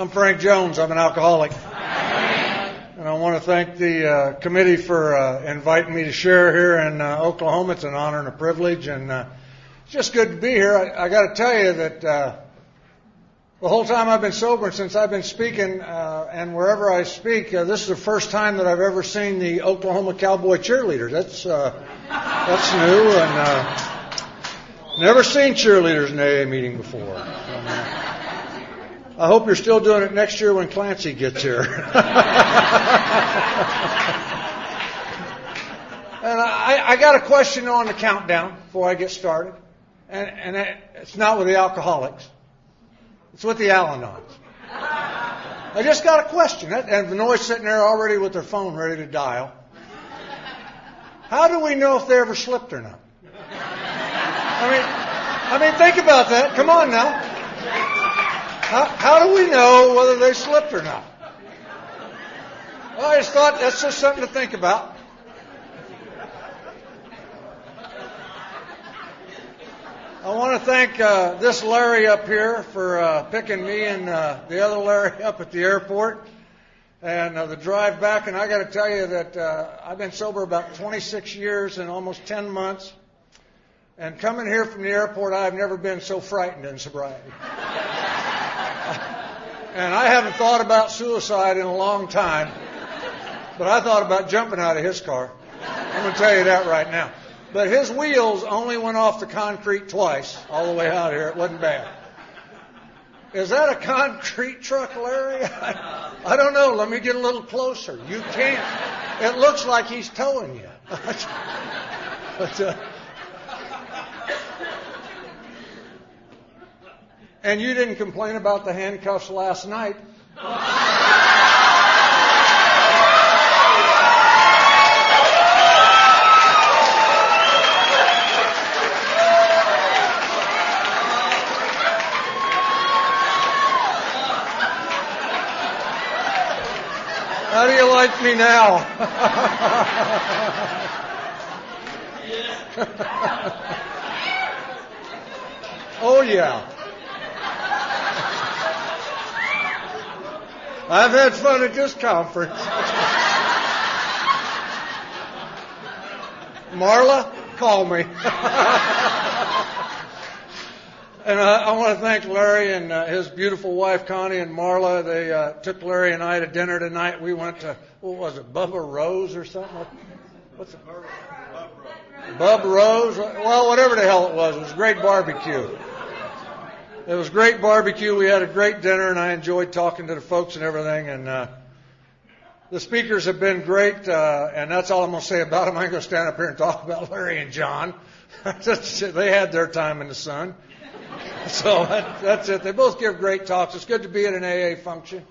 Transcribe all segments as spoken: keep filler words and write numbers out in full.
I'm Frank Jones. I'm an alcoholic. And I want to thank the uh, committee for uh, inviting me to share here in uh, Oklahoma. It's an honor and a privilege, and uh, it's just good to be here. I, I got to tell you that uh, the whole time I've been sober and since I've been speaking, uh, and wherever I speak, uh, this is the first time that I've ever seen the Oklahoma Cowboy cheerleaders. That's uh, that's new, and uh, never seen cheerleaders in an A A meeting before. And, uh, I hope you're still doing it next year when Clancy gets here. And I, I got a question on the countdown before I get started. And, and it, it's not with the alcoholics. It's with the Al-Anons. I just got a question. And Benoit's sitting there already with their phone ready to dial. How do we know if they ever slipped or not? I mean, I mean, think about that. Come on now. How, how do we know whether they slipped or not? Well, I just thought that's just something to think about. I want to thank uh, this Larry up here for uh, picking me and uh, the other Larry up at the airport and uh, the drive back. And I got to tell you that uh, I've been sober about twenty-six years and almost ten months. And coming here from the airport, I've never been so frightened in sobriety. And I haven't thought about suicide in a long time, but I thought about jumping out of his car. I'm going to tell you that right now. But his wheels only went off the concrete twice all the way out here. It wasn't bad. Is that a concrete truck, Larry? I, I don't know. Let me get a little closer. You can't. It looks like he's towing you. But, uh, and you didn't complain about the handcuffs last night. How do you like me now? Oh, yeah. I've had fun at this conference. Marla, call me. And I, I want to thank Larry and uh, his beautiful wife, Connie, and Marla. They uh, took Larry and I to dinner tonight. We went to, what was it, Bubba Rose or something? What's it? Bubba Rose. Well, whatever the hell it was. It was great barbecue. It was great barbecue. We had a great dinner, and I enjoyed talking to the folks and everything. And uh, the speakers have been great, uh, and that's all I'm going to say about them. I ain't going to stand up here and talk about Larry and John. They had their time in the sun. So that, that's it. They both give great talks. It's good to be at an A A function.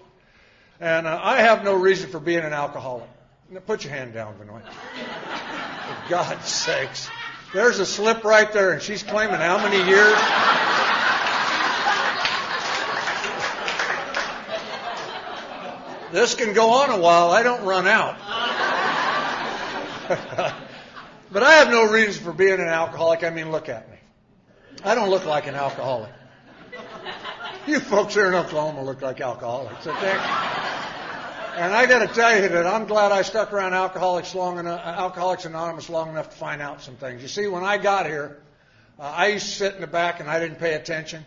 And uh, I have no reason for being an alcoholic. Now, put your hand down, Benoit. For God's sakes. There's a slip right there, and she's claiming how many years... This can go on a while. I don't run out. But I have no reason for being an alcoholic. I mean, look at me. I don't look like an alcoholic. You folks here in Oklahoma look like alcoholics, okay? And I got to tell you that I'm glad I stuck around Alcoholics long enough, Alcoholics Anonymous long enough to find out some things. You see, when I got here, uh, I used to sit in the back and I didn't pay attention.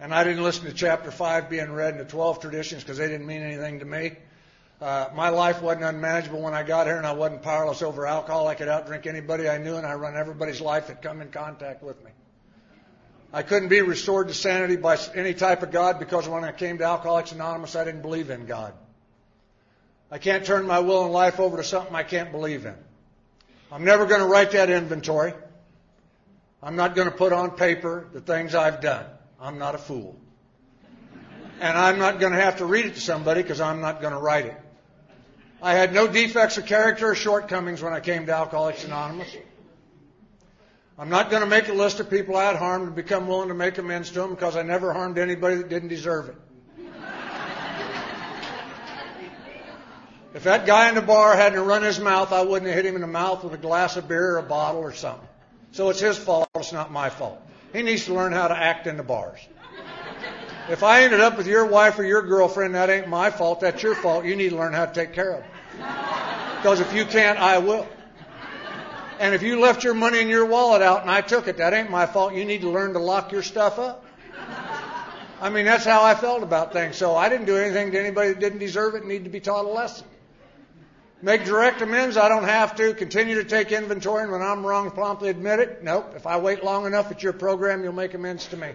And I didn't listen to Chapter five being read in the twelve traditions because they didn't mean anything to me. Uh, my life wasn't unmanageable when I got here, and I wasn't powerless over alcohol. I could outdrink anybody I knew, and I run everybody's life that come in contact with me. I couldn't be restored to sanity by any type of God because when I came to Alcoholics Anonymous, I didn't believe in God. I can't turn my will and life over to something I can't believe in. I'm never going to write that inventory. I'm not going to put on paper the things I've done. I'm not a fool. And I'm not going to have to read it to somebody because I'm not going to write it. I had no defects of character or shortcomings when I came to Alcoholics Anonymous. I'm not going to make a list of people I had harmed and become willing to make amends to them because I never harmed anybody that didn't deserve it. If that guy in the bar hadn't run his mouth, I wouldn't have hit him in the mouth with a glass of beer or a bottle or something. So it's his fault. It's not my fault. He needs to learn how to act in the bars. If I ended up with your wife or your girlfriend, that ain't my fault. That's your fault. You need to learn how to take care of them. Because if you can't, I will. And if you left your money in your wallet out and I took it, that ain't my fault. You need to learn to lock your stuff up. I mean, that's how I felt about things. So I didn't do anything to anybody that didn't deserve it and need to be taught a lesson. Make direct amends. I don't have to. Continue to take inventory, and when I'm wrong, promptly admit it. Nope. If I wait long enough at your program, you'll make amends to me.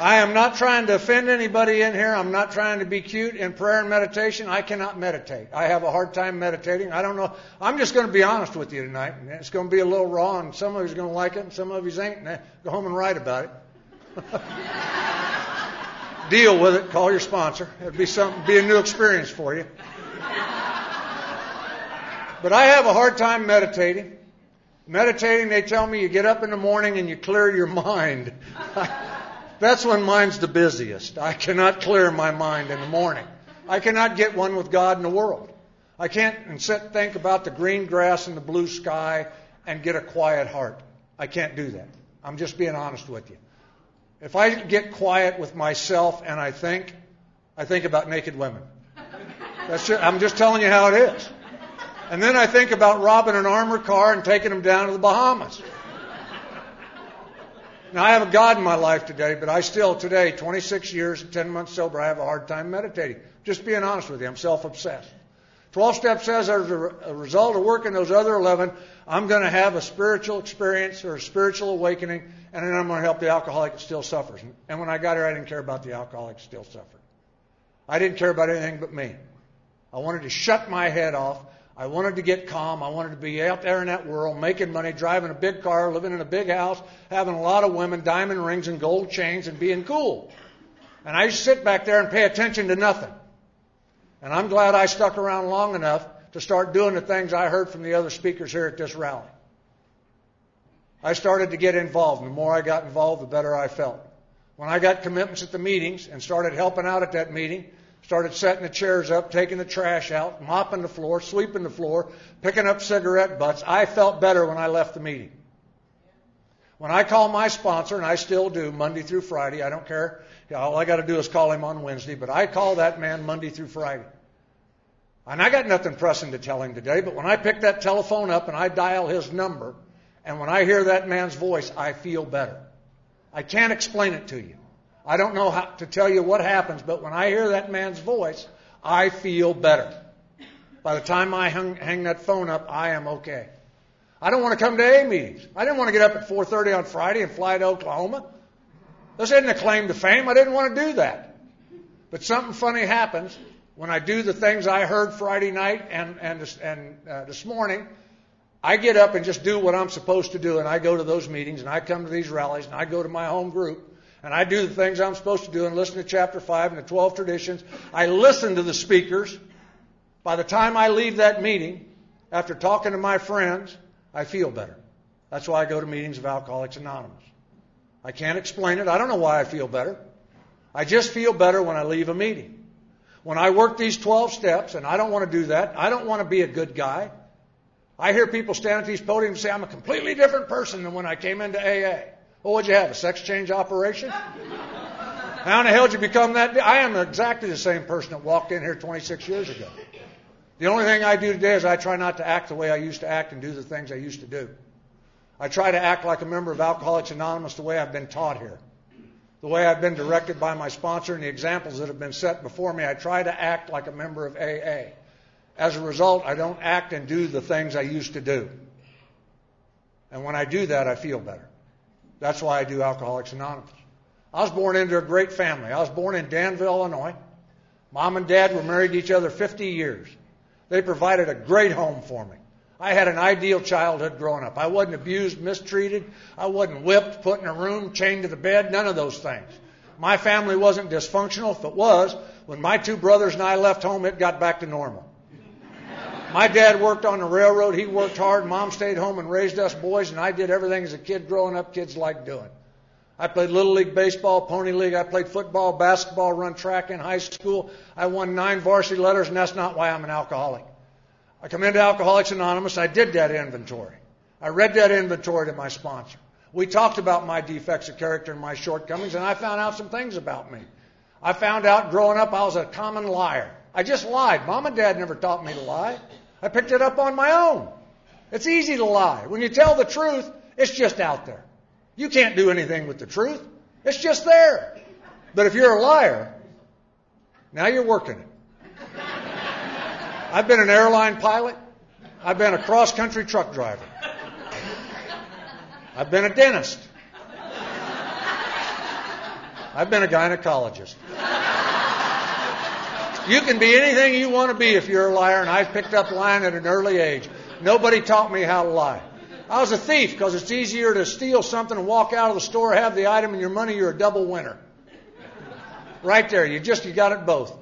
I am not trying to offend anybody in here. I'm not trying to be cute. In prayer and meditation, I cannot meditate. I have a hard time meditating. I don't know. I'm just going to be honest with you tonight. It's going to be a little raw, and some of you's going to like it, and some of you's ain't. Now, go home and write about it. Deal with it. Call your sponsor. It'd be something. Be a new experience for you. But I have a hard time meditating. Meditating, they tell me you get up in the morning and you clear your mind. That's when mine's the busiest. I cannot clear my mind in the morning. I cannot get one with God and the world. I can't sit think about the green grass and the blue sky and get a quiet heart. I can't do that. I'm just being honest with you. If I get quiet with myself and I think, I think about naked women. That's just, I'm just telling you how it is. And then I think about robbing an armored car and taking them down to the Bahamas. Now, I have a God in my life today, but I still today, twenty-six years, ten months sober, I have a hard time meditating. Just being honest with you, I'm self-obsessed. twelve-step says as a result of working those other eleven, I'm going to have a spiritual experience or a spiritual awakening, and then I'm going to help the alcoholic that still suffers. And when I got here, I didn't care about the alcoholic that still suffered. I didn't care about anything but me. I wanted to shut my head off. I wanted to get calm. I wanted to be out there in that world, making money, driving a big car, living in a big house, having a lot of women, diamond rings and gold chains, and being cool. And I used to sit back there and pay attention to nothing. And I'm glad I stuck around long enough to start doing the things I heard from the other speakers here at this rally. I started to get involved, and the more I got involved, the better I felt. When I got commitments at the meetings and started helping out at that meeting, started setting the chairs up, taking the trash out, mopping the floor, sweeping the floor, picking up cigarette butts. I felt better when I left the meeting. When I call my sponsor, and I still do Monday through Friday, I don't care. All I got to do is call him on Wednesday, but I call that man Monday through Friday. And I got nothing pressing to tell him today, but when I pick that telephone up and I dial his number, and when I hear that man's voice, I feel better. I can't explain it to you. I don't know how to tell you what happens, but when I hear that man's voice, I feel better. By the time I hung, hang that phone up, I am okay. I don't want to come to A meetings. I didn't want to get up at four thirty on Friday and fly to Oklahoma. This isn't a claim to fame. I didn't want to do that. But something funny happens when I do the things I heard Friday night and, and, this, and uh, this morning. I get up and just do what I'm supposed to do, and I go to those meetings, and I come to these rallies, and I go to my home group. And I do the things I'm supposed to do and listen to chapter five and the twelve traditions. I listen to the speakers. By the time I leave that meeting, after talking to my friends, I feel better. That's why I go to meetings of Alcoholics Anonymous. I can't explain it. I don't know why I feel better. I just feel better when I leave a meeting. When I work these twelve steps, and I don't want to do that, I don't want to be a good guy. I hear people stand at these podiums and say, I'm a completely different person than when I came into A A. Oh, what'd you have, a sex change operation? How in the hell did you become that? I am exactly the same person that walked in here twenty-six years ago. The only thing I do today is I try not to act the way I used to act and do the things I used to do. I try to act like a member of Alcoholics Anonymous the way I've been taught here, the way I've been directed by my sponsor and the examples that have been set before me. I try to act like a member of A A. As a result, I don't act and do the things I used to do. And when I do that, I feel better. That's why I do Alcoholics Anonymous. I was born into a great family. I was born in Danville, Illinois. Mom and Dad were married to each other fifty years. They provided a great home for me. I had an ideal childhood growing up. I wasn't abused, mistreated. I wasn't whipped, put in a room, chained to the bed, none of those things. My family wasn't dysfunctional. If it was, when my two brothers and I left home, it got back to normal. My dad worked on the railroad. He worked hard. Mom stayed home and raised us boys, and I did everything as a kid growing up kids liked doing. I played Little League baseball, Pony League. I played football, basketball, run track in high school. I won nine varsity letters, and that's not why I'm an alcoholic. I come into Alcoholics Anonymous. I did that inventory. I read that inventory to my sponsor. We talked about my defects of character and my shortcomings, and I found out some things about me. I found out growing up I was a common liar. I just lied. Mom and Dad never taught me to lie. I picked it up on my own. It's easy to lie. When you tell the truth, it's just out there. You can't do anything with the truth. It's just there. But if you're a liar, now you're working it. I've been an airline pilot. I've been a cross-country truck driver. I've been a dentist. I've been a gynecologist. You can be anything you want to be if you're a liar, and I've picked up lying at an early age. Nobody taught me how to lie. I was a thief because it's easier to steal something and walk out of the store, have the item and your money, you're a double winner. Right there, you just, you got it both.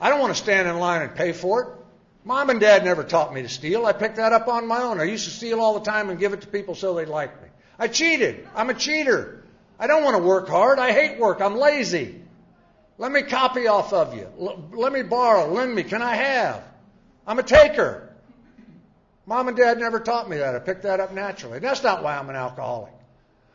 I don't want to stand in line and pay for it. Mom and Dad never taught me to steal. I picked that up on my own. I used to steal all the time and give it to people so they liked me. I cheated. I'm a cheater. I don't want to work hard. I hate work. I'm lazy. Let me copy off of you. L- let me borrow. Lend me. Can I have? I'm a taker. Mom and Dad never taught me that. I picked that up naturally. And that's not why I'm an alcoholic.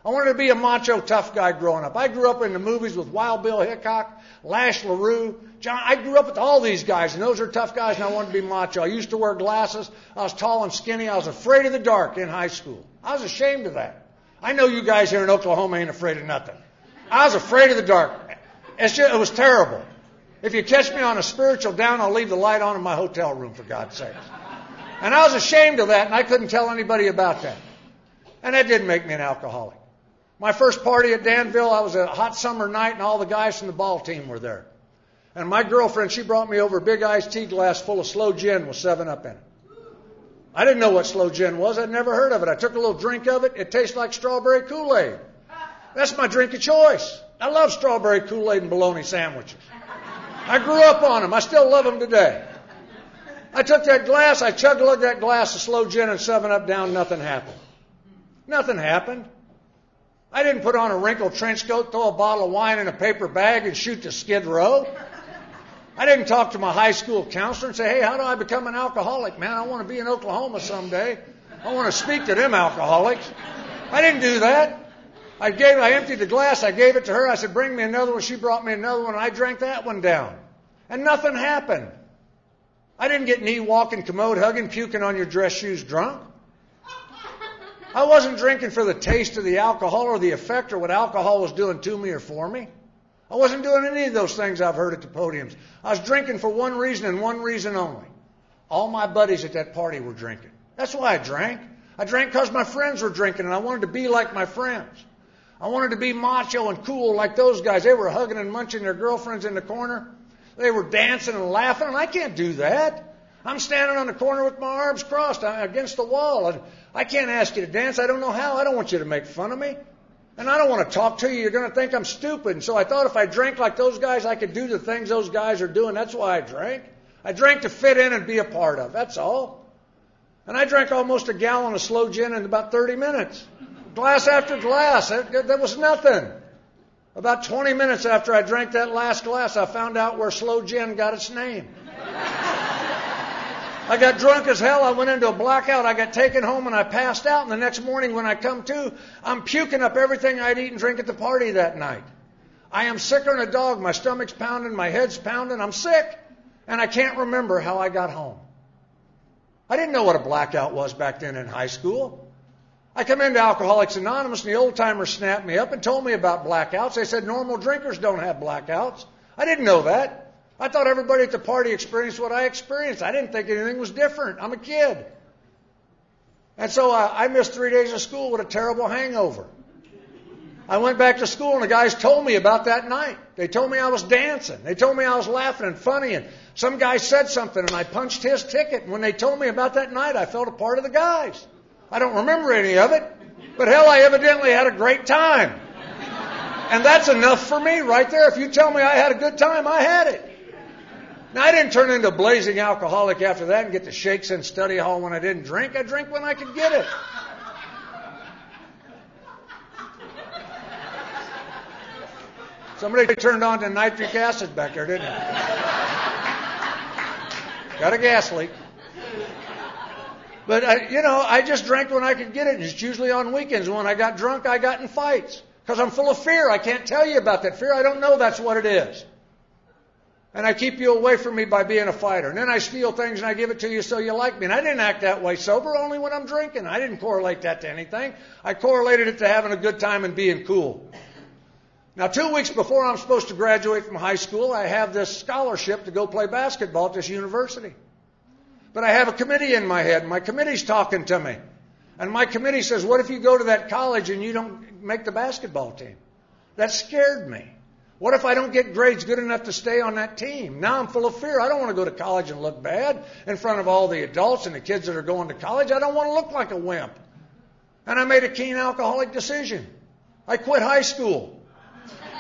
I wanted to be a macho tough guy growing up. I grew up in the movies with Wild Bill Hickok, Lash LaRue. John, I grew up with all these guys, and those are tough guys, and I wanted to be macho. I used to wear glasses. I was tall and skinny. I was afraid of the dark in high school. I was ashamed of that. I know you guys here in Oklahoma ain't afraid of nothing. I was afraid of the dark. It's just, it was terrible. If you catch me on a spiritual down, I'll leave the light on in my hotel room, for God's sake. And I was ashamed of that, and I couldn't tell anybody about that. And that didn't make me an alcoholic. My first party at Danville, I was a hot summer night, and all the guys from the ball team were there. And my girlfriend, she brought me over a big iced tea glass full of sloe gin with seven up in it. I didn't know what sloe gin was. I'd never heard of it. I took a little drink of it. It tastes like strawberry Kool-Aid. That's my drink of choice. I love strawberry Kool-Aid and bologna sandwiches. I grew up on them. I still love them today. I took that glass. I chugged that glass of sloe gin and seven up down. Nothing happened. Nothing happened. I didn't put on a wrinkled trench coat, throw a bottle of wine in a paper bag, and shoot to Skid Row. I didn't talk to my high school counselor and say, hey, how do I become an alcoholic, man? I want to be in Oklahoma someday. I want to speak to them alcoholics. I didn't do that. I gave, I emptied the glass. I gave it to her. I said, bring me another one. She brought me another one. And I drank that one down. And nothing happened. I didn't get knee-walking, commode-hugging, puking on your dress shoes drunk. I wasn't drinking for the taste of the alcohol or the effect or what alcohol was doing to me or for me. I wasn't doing any of those things I've heard at the podiums. I was drinking for one reason and one reason only. All my buddies at that party were drinking. That's why I drank. I drank because my friends were drinking, and I wanted to be like my friends. I wanted to be macho and cool like those guys. They were hugging and munching their girlfriends in the corner. They were dancing and laughing, and I can't do that. I'm standing on the corner with my arms crossed against the wall. I, I can't ask you to dance. I don't know how. I don't want you to make fun of me. And I don't want to talk to you. You're going to think I'm stupid. And so I thought if I drank like those guys, I could do the things those guys are doing. That's why I drank. I drank to fit in and be a part of. That's all. And I drank almost a gallon of sloe gin in about thirty minutes. Glass after glass. That was nothing. About twenty minutes after I drank that last glass, I found out where sloe gin got its name. I got drunk as hell. I went into a blackout. I got taken home, and I passed out. And the next morning when I come to, I'm puking up everything I'd eat and drink at the party that night. I am sicker than a dog. My stomach's pounding. My head's pounding. I'm sick. And I can't remember how I got home. I didn't know what a blackout was back then in high school. I come into Alcoholics Anonymous, and the old-timers snapped me up and told me about blackouts. They said normal drinkers don't have blackouts. I didn't know that. I thought everybody at the party experienced what I experienced. I didn't think anything was different. I'm a kid. And so I, I missed three days of school with a terrible hangover. I went back to school, and the guys told me about that night. They told me I was dancing. They told me I was laughing and funny, and some guy said something, and I punched his ticket. And when they told me about that night, I felt a part of the guys. I don't remember any of it, but hell, I evidently had a great time. And that's enough for me right there. If you tell me I had a good time, I had it. Now, I didn't turn into a blazing alcoholic after that and get the shakes in study hall when I didn't drink. I drank when I could get it. Somebody turned on to nitric acid back there, didn't they? Got a gas leak. But, I, you know, I just drank when I could get it, and it's usually on weekends. When I got drunk, I got in fights because I'm full of fear. I can't tell you about that fear. I don't know that's what it is. And I keep you away from me by being a fighter. And then I steal things and I give it to you so you like me. And I didn't act that way sober, only when I'm drinking. I didn't correlate that to anything. I correlated it to having a good time and being cool. Now, two weeks before I'm supposed to graduate from high school, I have this scholarship to go play basketball at this university. But I have a committee in my head. My committee's talking to me. And my committee says, what if you go to that college and you don't make the basketball team? That scared me. What if I don't get grades good enough to stay on that team? Now I'm full of fear. I don't want to go to college and look bad in front of all the adults and the kids that are going to college. I don't want to look like a wimp. And I made a keen alcoholic decision. I quit high school.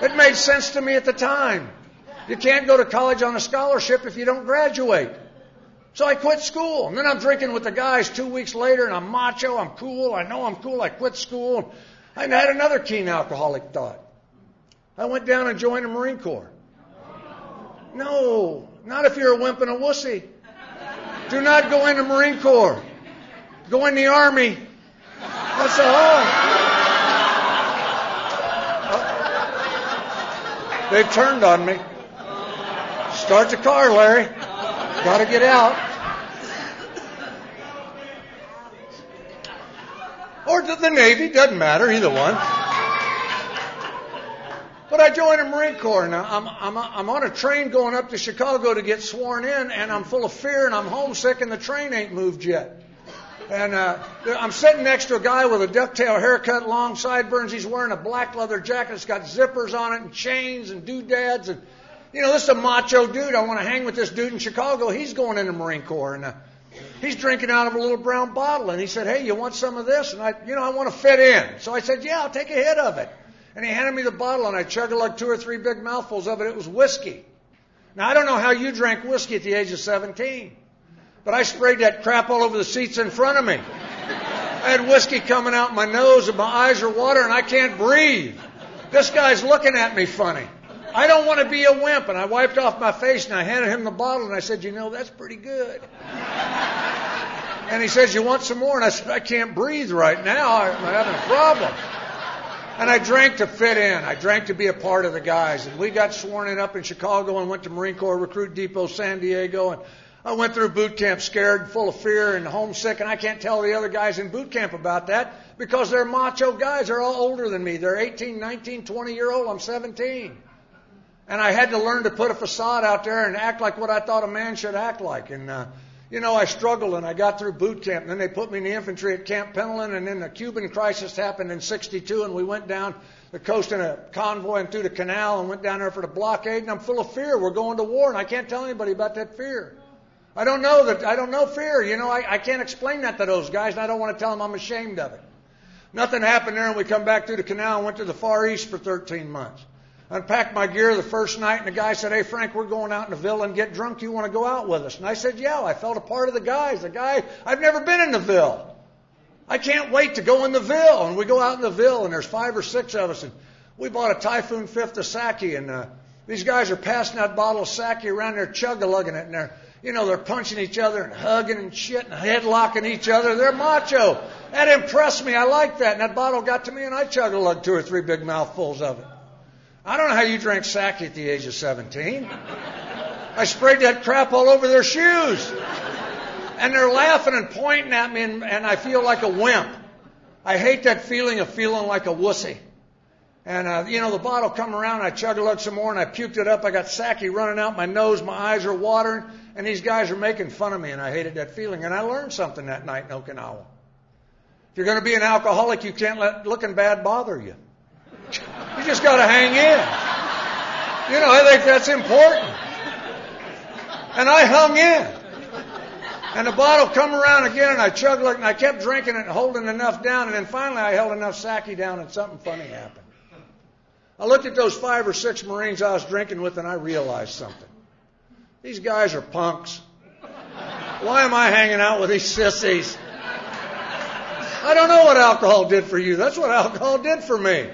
It made sense to me at the time. You can't go to college on a scholarship if you don't graduate. So I quit school. And then I'm drinking with the guys two weeks later, and I'm macho, I'm cool, I know I'm cool, I quit school. I had another keen alcoholic thought. I went down and joined the Marine Corps. No, not if you're a wimp and a wussy. Do not go in the Marine Corps. Go in the Army. That's the whole. They've turned on me. Start the car, Larry. Got to get out. Or to the Navy, doesn't matter, either one. But I joined the Marine Corps. Now, I'm, I'm, I'm on a train going up to Chicago to get sworn in, and I'm full of fear, and I'm homesick, and the train ain't moved yet. And uh, I'm sitting next to a guy with a ducktail haircut, long sideburns. He's wearing a black leather jacket. It's got zippers on it and chains and doodads. And, you know, this is a macho dude. I want to hang with this dude in Chicago. He's going in the Marine Corps, and uh, he's drinking out of a little brown bottle. And he said, hey, you want some of this? And, I, you know, I want to fit in. So I said, yeah, I'll take a hit of it. And he handed me the bottle, and I chugged like two or three big mouthfuls of it. It was whiskey. Now, I don't know how you drank whiskey at the age of seventeen, but I sprayed that crap all over the seats in front of me. I had whiskey coming out my nose, and my eyes are watering, and I can't breathe. This guy's looking at me funny. I don't want to be a wimp, and I wiped off my face, and I handed him the bottle, and I said, you know, that's pretty good. And he says, you want some more? And I said, I can't breathe right now. I'm having a problem. And I drank to fit in. I drank to be a part of the guys. And we got sworn in up in Chicago and went to Marine Corps Recruit Depot, San Diego. And I went through boot camp scared, full of fear and homesick. And I can't tell the other guys in boot camp about that because they're macho guys. They're all older than me. They're eighteen, nineteen, twenty-year-old. I'm seventeen. And I had to learn to put a facade out there and act like what I thought a man should act like. And, uh, you know, I struggled, and I got through boot camp, and then they put me in the infantry at Camp Pendleton, and then the Cuban crisis happened in sixty-two, and we went down the coast in a convoy and through the canal and went down there for the blockade, and I'm full of fear. We're going to war, and I can't tell anybody about that fear. I don't know that. I don't know fear. You know, I, I can't explain that to those guys, and I don't want to tell them I'm ashamed of it. Nothing happened there, and we come back through the canal and went to the Far East for thirteen months. I unpacked my gear the first night, and the guy said, hey, Frank, we're going out in the Ville and get drunk. You want to go out with us? And I said, yeah. I felt a part of the guys. The guy, I've never been in the Ville. I can't wait to go in the Ville. And we go out in the Ville, and there's five or six of us, and we bought a Typhoon fifth of Saki, and uh, these guys are passing that bottle of Saki around there, chug-a-lugging it, and they're, you know, they're punching each other and hugging and shit and headlocking each other. They're macho. That impressed me. I liked that. And that bottle got to me, and I chug-a-lugged two or three big mouthfuls of it. I don't know how you drank sake at the age of seventeen. I sprayed that crap all over their shoes. And they're laughing and pointing at me, and, and I feel like a wimp. I hate that feeling of feeling like a wussy. And, uh, you know, the bottle come around, and I chug-a-lugged some more, and I puked it up. I got sake running out my nose. My eyes are watering, and these guys are making fun of me, and I hated that feeling. And I learned something that night in Okinawa. If you're going to be an alcoholic, you can't let looking bad bother you. You just got to hang in. You know, I think that's important. And I hung in. And the bottle come around again, and I chugged it, and I kept drinking it and holding enough down, and then finally I held enough sake down, and something funny happened. I looked at those five or six Marines I was drinking with, and I realized something. These guys are punks. Why am I hanging out with these sissies? I don't know what alcohol did for you. That's what alcohol did for me.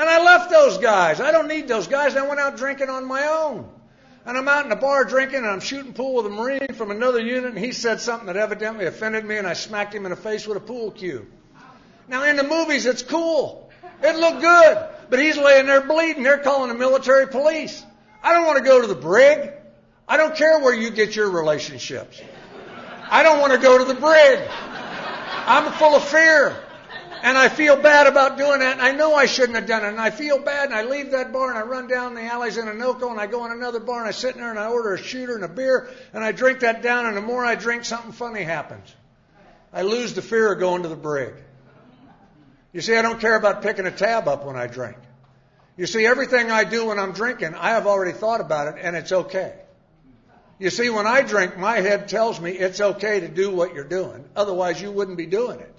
And I left those guys. I don't need those guys. I went out drinking on my own. and I'm out in the bar drinking, and I'm shooting pool with a Marine from another unit, and he said something that evidently offended me, and I smacked him in the face with a pool cue. Now, in the movies, it's cool. It looked good. But he's laying there bleeding. They're calling the military police. I don't want to go to the brig. I don't care where you get your relationships. I don't want to go to the brig. I'm full of fear. And I feel bad about doing that, and I know I shouldn't have done it, and I feel bad, and I leave that bar, and I run down the alleys in Anoka, and I go in another bar, and I sit in there, and I order a shooter and a beer, and I drink that down, and the more I drink, something funny happens. I lose the fear of going to the brig. You see, I don't care about picking a tab up when I drink. You see, everything I do when I'm drinking, I have already thought about it, and it's okay. You see, when I drink, my head tells me it's okay to do what you're doing. Otherwise, you wouldn't be doing it.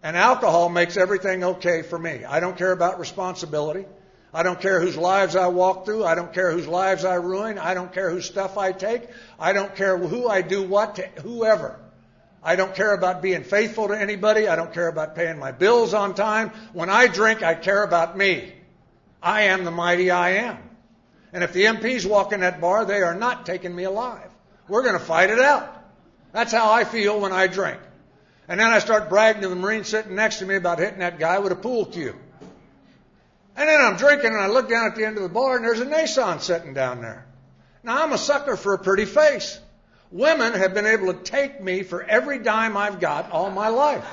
And alcohol makes everything okay for me. I don't care about responsibility. I don't care whose lives I walk through. I don't care whose lives I ruin. I don't care whose stuff I take. I don't care who I do what to whoever. I don't care about being faithful to anybody. I don't care about paying my bills on time. When I drink, I care about me. I am the mighty I am. And if the M Ps walk in that bar, they are not taking me alive. We're going to fight it out. That's how I feel when I drink. And then I start bragging to the Marine sitting next to me about hitting that guy with a pool cue. And then I'm drinking, and I look down at the end of the bar, and there's a Nason sitting down there. Now, I'm a sucker for a pretty face. Women have been able to take me for every dime I've got all my life.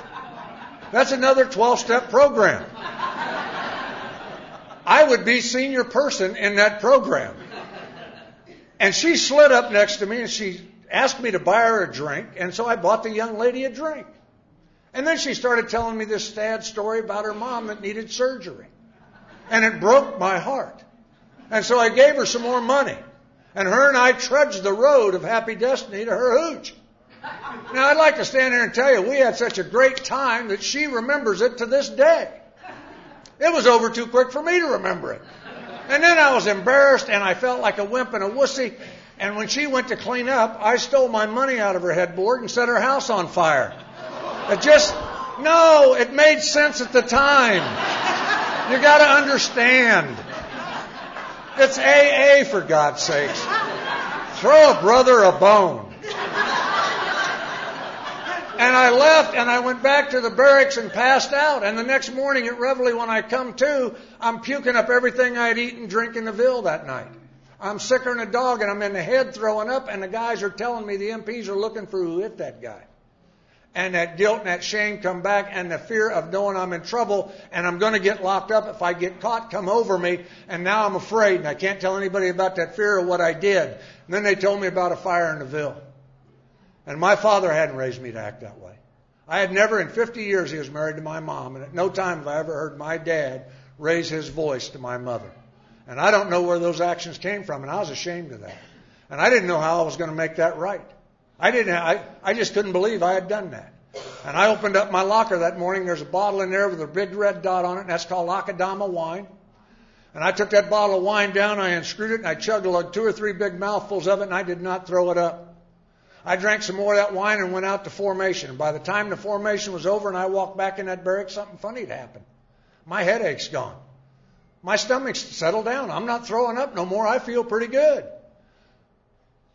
That's another twelve-step program. I would be senior person in that program. And she slid up next to me, and she asked me to buy her a drink, and so I bought the young lady a drink. And then she started telling me this sad story about her mom that needed surgery. And it broke my heart. And so I gave her some more money. And her and I trudged the road of happy destiny to her hooch. Now, I'd like to stand here and tell you we had such a great time that she remembers it to this day. It was over too quick for me to remember it. And then I was embarrassed, and I felt like a wimp and a wussy. And when she went to clean up, I stole my money out of her headboard and set her house on fire. It just, no, it made sense at the time. You got to understand. It's A A, for God's sakes. Throw a brother a bone. And I left, and I went back to the barracks and passed out. And the next morning at Reveille, when I come to, I'm puking up everything I'd eaten, drinking the Ville that night. I'm sicker than a dog, and I'm in the head throwing up, and the guys are telling me the M Ps are looking for who hit that guy. And that guilt and that shame come back, and the fear of knowing I'm in trouble, and I'm going to get locked up if I get caught, come over me, and now I'm afraid, and I can't tell anybody about that fear of what I did. And then they told me about a fire in the Ville. And my father hadn't raised me to act that way. I had never, in fifty years, he was married to my mom, and at no time have I ever heard my dad raise his voice to my mother. And I don't know where those actions came from, and I was ashamed of that. And I didn't know how I was going to make that right. I didn't. I, I just couldn't believe I had done that. And I opened up my locker that morning. There's a bottle in there with a big red dot on it, and that's called Okinawa wine. And I took that bottle of wine down, I unscrewed it, and I chug-a-lugged two or three big mouthfuls of it, and I did not throw it up. I drank some more of that wine and went out to formation. And by the time the formation was over and I walked back in that barracks, something funny had happened. My headache's gone. My stomach's settled down. I'm not throwing up no more. I feel pretty good.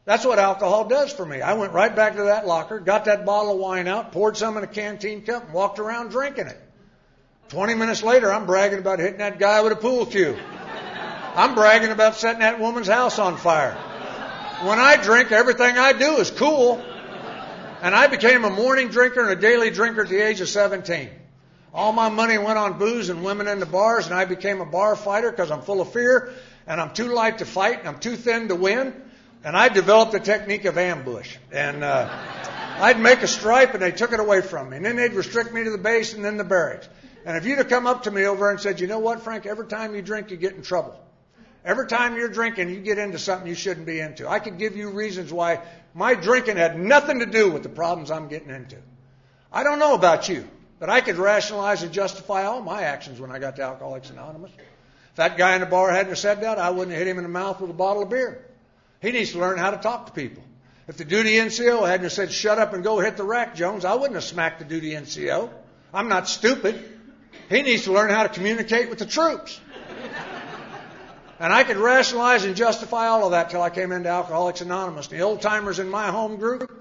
That's what alcohol does for me. I went right back to that locker, got that bottle of wine out, poured some in a canteen cup, and walked around drinking it. Twenty minutes later, I'm bragging about hitting that guy with a pool cue. I'm bragging about setting that woman's house on fire. When I drink, everything I do is cool. And I became a morning drinker and a daily drinker at the age of seventeen. All my money went on booze and women in the bars, and I became a bar fighter because I'm full of fear, and I'm too light to fight, and I'm too thin to win. And I developed the technique of ambush. And uh, I'd make a stripe, and they took it away from me. And then they'd restrict me to the base and then the barracks. And if you'd have come up to me over and said, you know what, Frank, every time you drink, you get in trouble. Every time you're drinking, you get into something you shouldn't be into. I could give you reasons why my drinking had nothing to do with the problems I'm getting into. I don't know about you. But I could rationalize and justify all my actions when I got to Alcoholics Anonymous. If that guy in the bar hadn't said that, I wouldn't have hit him in the mouth with a bottle of beer. He needs to learn how to talk to people. If the duty N C O hadn't said, shut up and go hit the rack, Jones, I wouldn't have smacked the duty N C O. I'm not stupid. He needs to learn how to communicate with the troops. And I could rationalize and justify all of that till I came into Alcoholics Anonymous. The old-timers in my home group,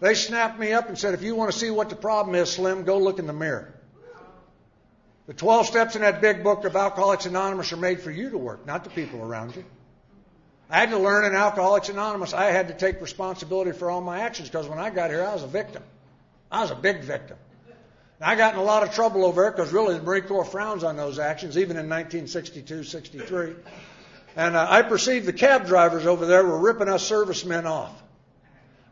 they snapped me up and said, if you want to see what the problem is, Slim, go look in the mirror. The twelve steps in that big book of Alcoholics Anonymous are made for you to work, not the people around you. I had to learn in Alcoholics Anonymous, I had to take responsibility for all my actions, because when I got here, I was a victim. I was a big victim. And I got in a lot of trouble over it, because really the Marine Corps frowns on those actions, even in nineteen sixty-two, sixty-three. And uh, I perceived the cab drivers over there were ripping us servicemen off.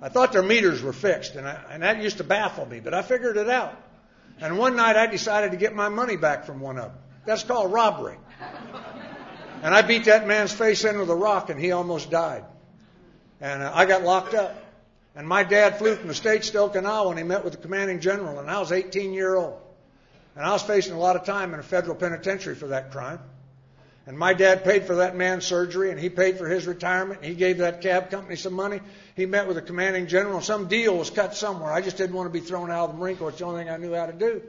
I thought their meters were fixed, and, I, and that used to baffle me, but I figured it out. And one night I decided to get my money back from one of them. That's called robbery. And I beat that man's face in with a rock, and he almost died. And uh, I got locked up. And my dad flew from the States to Okinawa, and he met with the commanding general, and I was eighteen years old. And I was facing a lot of time in a federal penitentiary for that crime. And my dad paid for that man's surgery, and he paid for his retirement, and he gave that cab company some money. He met with the commanding general. Some deal was cut somewhere. I just didn't want to be thrown out of the Marine Corps. It's the only thing I knew how to do.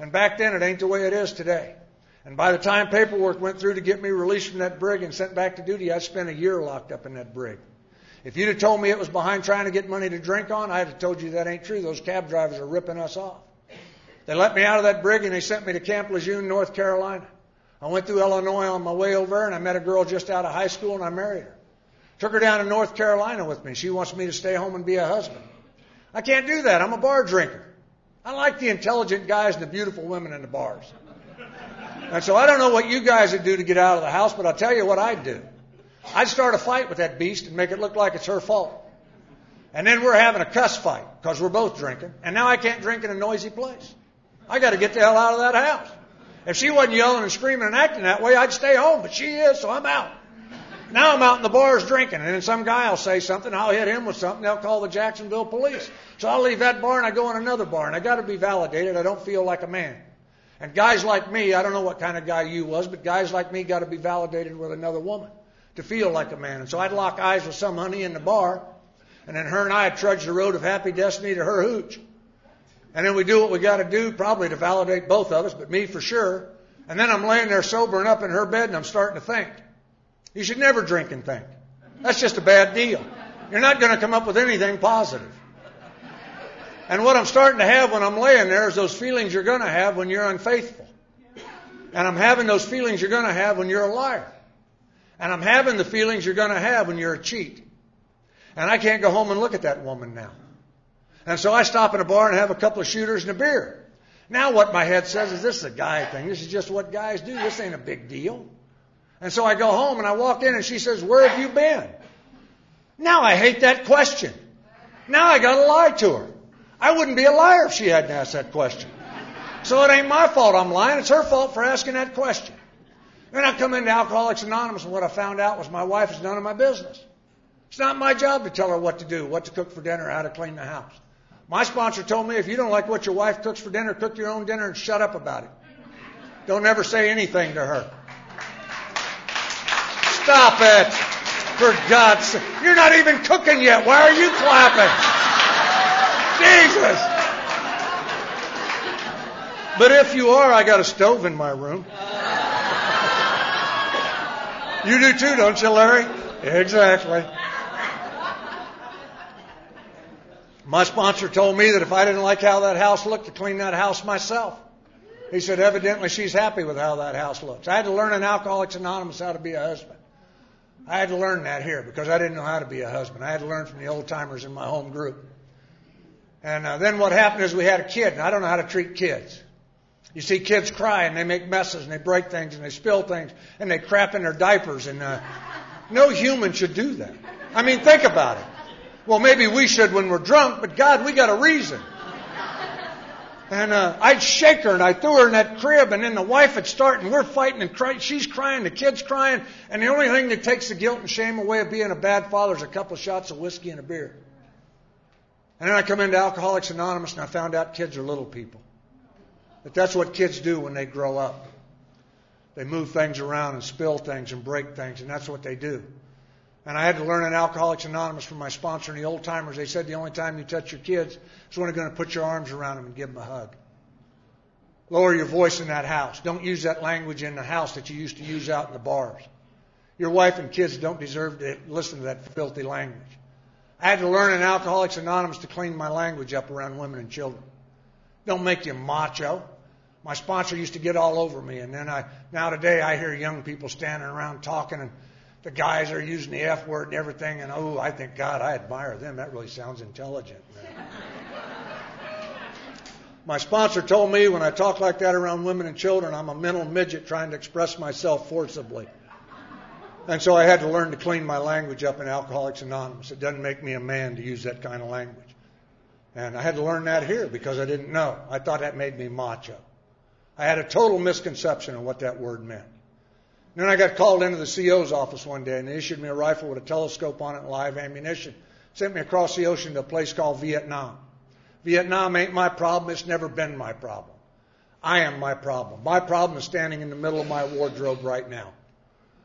And back then, it ain't the way it is today. And by the time paperwork went through to get me released from that brig and sent back to duty, I spent a year locked up in that brig. If you'd have told me it was behind trying to get money to drink on, I'd have told you that ain't true. Those cab drivers are ripping us off. They let me out of that brig and they sent me to Camp Lejeune, North Carolina. I went through Illinois on my way over and I met a girl just out of high school and I married her. Took her down to North Carolina with me. She wants me to stay home and be a husband. I can't do that. I'm a bar drinker. I like the intelligent guys and the beautiful women in the bars. And so I don't know what you guys would do to get out of the house, but I'll tell you what I'd do. I'd start a fight with that beast and make it look like it's her fault. And then we're having a cuss fight because we're both drinking. And now I can't drink in a noisy place. I got to get the hell out of that house. If she wasn't yelling and screaming and acting that way, I'd stay home. But she is, so I'm out. Now I'm out in the bars drinking. And then some guy will say something. I'll hit him with something. They'll call the Jacksonville police. So I'll leave that bar and I go in another bar. And I got to be validated. I don't feel like a man. And guys like me, I don't know what kind of guy you was, but guys like me got to be validated with another woman to feel like a man. And so I'd lock eyes with some honey in the bar, and then her and I trudged the road of happy destiny to her hooch. And then we do what we got to do, probably to validate both of us, but me for sure. And then I'm laying there sobering up in her bed, and I'm starting to think. You should never drink and think. That's just a bad deal. You're not going to come up with anything positive. And what I'm starting to have when I'm laying there is those feelings you're going to have when you're unfaithful. And I'm having those feelings you're going to have when you're a liar. And I'm having the feelings you're going to have when you're a cheat. And I can't go home and look at that woman now. And so I stop in a bar and have a couple of shooters and a beer. Now what my head says is this is a guy thing. This is just what guys do. This ain't a big deal. And so I go home and I walk in and she says, where have you been? Now I hate that question. Now I got to lie to her. I wouldn't be a liar if she hadn't asked that question. So it ain't my fault I'm lying. It's her fault for asking that question. Then I come into Alcoholics Anonymous, and what I found out was my wife is none of my business. It's not my job to tell her what to do, what to cook for dinner, how to clean the house. My sponsor told me, if you don't like what your wife cooks for dinner, cook your own dinner and shut up about it. Don't ever say anything to her. Stop it. For God's sake. You're not even cooking yet. Why are you clapping? Jesus. But if you are, I got a stove in my room. You do too, don't you, Larry? Exactly. My sponsor told me that if I didn't like how that house looked, to clean that house myself. He said, evidently she's happy with how that house looks. I had to learn in Alcoholics Anonymous how to be a husband. I had to learn that here because I didn't know how to be a husband. I had to learn from the old timers in my home group. And uh, then what happened is we had a kid, and I don't know how to treat kids. You see kids cry, and they make messes, and they break things, and they spill things, and they crap in their diapers. And uh, no human should do that. I mean, think about it. Well, maybe we should when we're drunk, but God, we got a reason. And uh, I'd shake her, and I threw her in that crib, and then the wife would start, and we're fighting, and cry- she's crying, the kid's crying. And the only thing that takes the guilt and shame away of being a bad father is a couple of shots of whiskey and a beer. And then I come into Alcoholics Anonymous and I found out kids are little people. That that's what kids do when they grow up. They move things around and spill things and break things, and that's what they do. And I had to learn in Alcoholics Anonymous from my sponsor and the old timers. They said the only time you touch your kids is when you're going to put your arms around them and give them a hug. Lower your voice in that house. Don't use that language in the house that you used to use out in the bars. Your wife and kids don't deserve to listen to that filthy language. I had to learn in Alcoholics Anonymous to clean my language up around women and children. Don't make you macho. My sponsor used to get all over me, and then I now today I hear young people standing around talking, and the guys are using the F word and everything, and oh, I think, God, I admire them. That really sounds intelligent, man. My sponsor told me when I talk like that around women and children, I'm a mental midget trying to express myself forcibly. And so I had to learn to clean my language up in Alcoholics Anonymous. It doesn't make me a man to use that kind of language. And I had to learn that here because I didn't know. I thought that made me macho. I had a total misconception of what that word meant. And then I got called into the C O's office one day, and they issued me a rifle with a telescope on it and live ammunition. Sent me across the ocean to a place called Vietnam. Vietnam ain't my problem. It's never been my problem. I am my problem. My problem is standing in the middle of my wardrobe right now.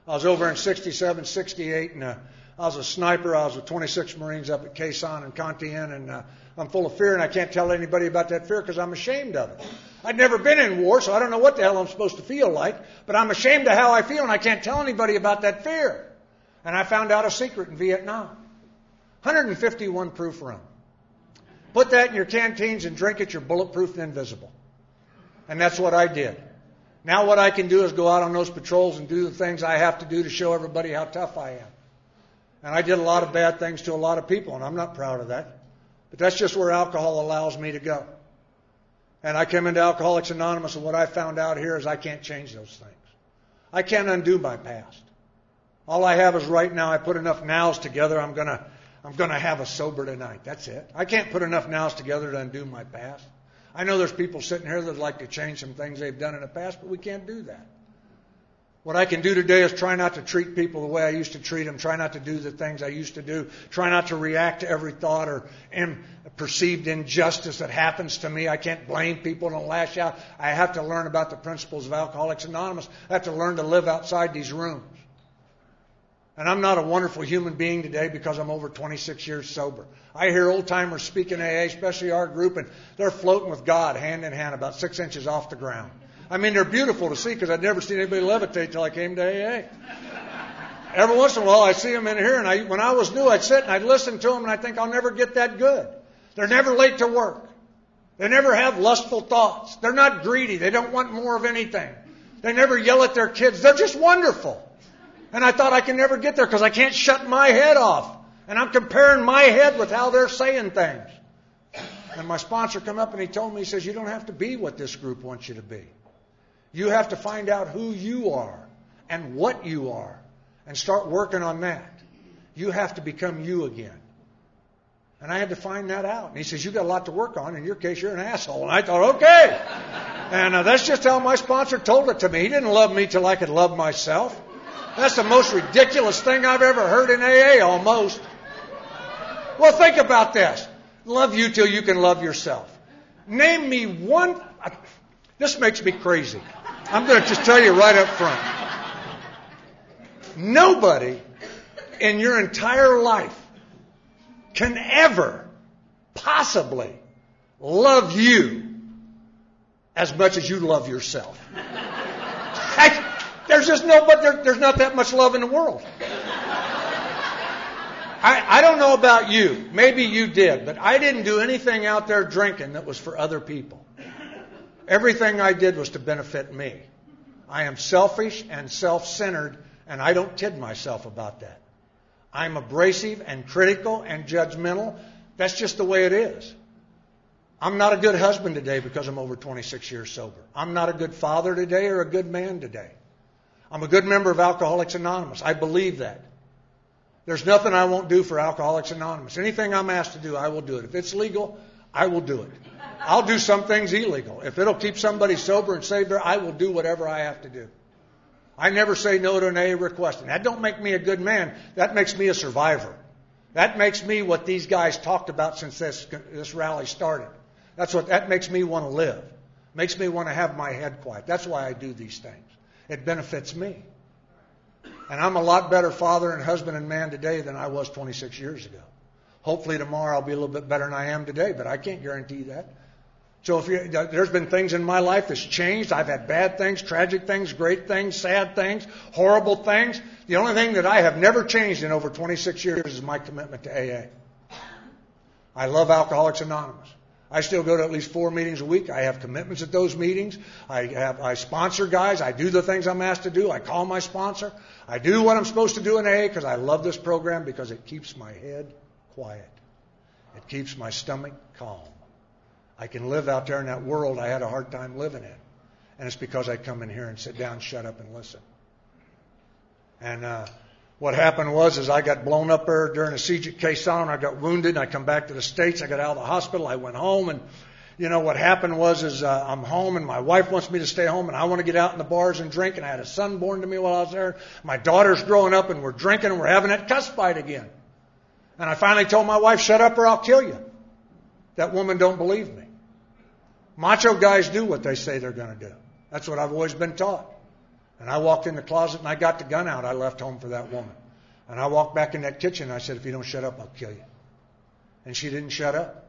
I was over in sixty-seven, sixty-eight, and uh, I was a sniper. I was with twenty-six Marines up at Khe Sanh and Con Thien, and uh, I'm full of fear, and I can't tell anybody about that fear because I'm ashamed of it. I'd never been in war, so I don't know what the hell I'm supposed to feel like, but I'm ashamed of how I feel, and I can't tell anybody about that fear. And I found out a secret in Vietnam. one hundred fifty-one proof rum. Put that in your canteens and drink it. You're bulletproof and invisible. And that's what I did. Now what I can do is go out on those patrols and do the things I have to do to show everybody how tough I am. And I did a lot of bad things to a lot of people, and I'm not proud of that. But that's just where alcohol allows me to go. And I came into Alcoholics Anonymous, and what I found out here is I can't change those things. I can't undo my past. All I have is right now. I put enough nows together, I'm going to I'm going to have a sober tonight. That's it. I can't put enough nows together to undo my past. I know there's people sitting here that would like to change some things they've done in the past, but we can't do that. What I can do today is try not to treat people the way I used to treat them, try not to do the things I used to do, try not to react to every thought or perceived injustice that happens to me. I can't blame people and lash out. I have to learn about the principles of Alcoholics Anonymous. I have to learn to live outside these rooms. And I'm not a wonderful human being today because I'm over twenty-six years sober. I hear old-timers speak in A A, especially our group, and they're floating with God hand in hand about six inches off the ground. I mean, they're beautiful to see because I'd never seen anybody levitate till I came to A A. Every once in a while, I see them in here, and I, when I was new, I'd sit and I'd listen to them, and I think I'll never get that good. They're never late to work. They never have lustful thoughts. They're not greedy. They don't want more of anything. They never yell at their kids. They're just wonderful. And I thought I can never get there because I can't shut my head off. And I'm comparing my head with how they're saying things. And my sponsor come up and he told me, he says, you don't have to be what this group wants you to be. You have to find out who you are and what you are and start working on that. You have to become you again. And I had to find that out. And he says, you've got a lot to work on. In your case, you're an asshole. And I thought, okay. And uh, that's just how my sponsor told it to me. He didn't love me till I could love myself. That's the most ridiculous thing I've ever heard in A A, almost. Well, think about this. Love you till you can love yourself. Name me one... I, this makes me crazy. I'm going to just tell you right up front. Nobody in your entire life can ever possibly love you as much as you love yourself. I, There's just no, but there, there's not that much love in the world. I, I don't know about you. Maybe you did, but I didn't do anything out there drinking that was for other people. Everything I did was to benefit me. I am selfish and self-centered, and I don't kid myself about that. I'm abrasive and critical and judgmental. That's just the way it is. I'm not a good husband today because I'm over twenty-six years sober. I'm not a good father today or a good man today. I'm a good member of Alcoholics Anonymous. I believe that. There's nothing I won't do for Alcoholics Anonymous. Anything I'm asked to do, I will do it. If it's legal, I will do it. I'll do some things illegal. If it'll keep somebody sober and save their, I will do whatever I have to do. I never say no to an A A request. And that don't make me a good man. That makes me a survivor. That makes me what these guys talked about since this, this rally started. That's what, that makes me want to live. Makes me want to have my head quiet. That's why I do these things. It benefits me. And I'm a lot better father and husband and man today than I was twenty-six years ago. Hopefully tomorrow I'll be a little bit better than I am today, but I can't guarantee that. So if you, there's been things in my life that's changed. I've had bad things, tragic things, great things, sad things, horrible things. The only thing that I have never changed in over twenty-six years is my commitment to A A. I love Alcoholics Anonymous. I still go to at least four meetings a week. I have commitments at those meetings. I have, I sponsor guys. I do the things I'm asked to do. I call my sponsor. I do what I'm supposed to do in A A because I love this program, because it keeps my head quiet. It keeps my stomach calm. I can live out there in that world I had a hard time living in. And it's because I come in here and sit down, shut up, and listen. And uh, what happened was is I got blown up there during a siege at Khe Sanh. I got wounded, and I come back to the States. I got out of the hospital. I went home, and, you know, what happened was is uh, I'm home, and my wife wants me to stay home, and I want to get out in the bars and drink, and I had a son born to me while I was there. My daughter's growing up, and we're drinking, and we're having that cuss fight again. And I finally told my wife, shut up or I'll kill you. That woman don't believe me. Macho guys do what they say they're going to do. That's what I've always been taught. And I walked in the closet and I got the gun out. I left home for that woman. And I walked back in that kitchen and I said, if you don't shut up, I'll kill you. And she didn't shut up.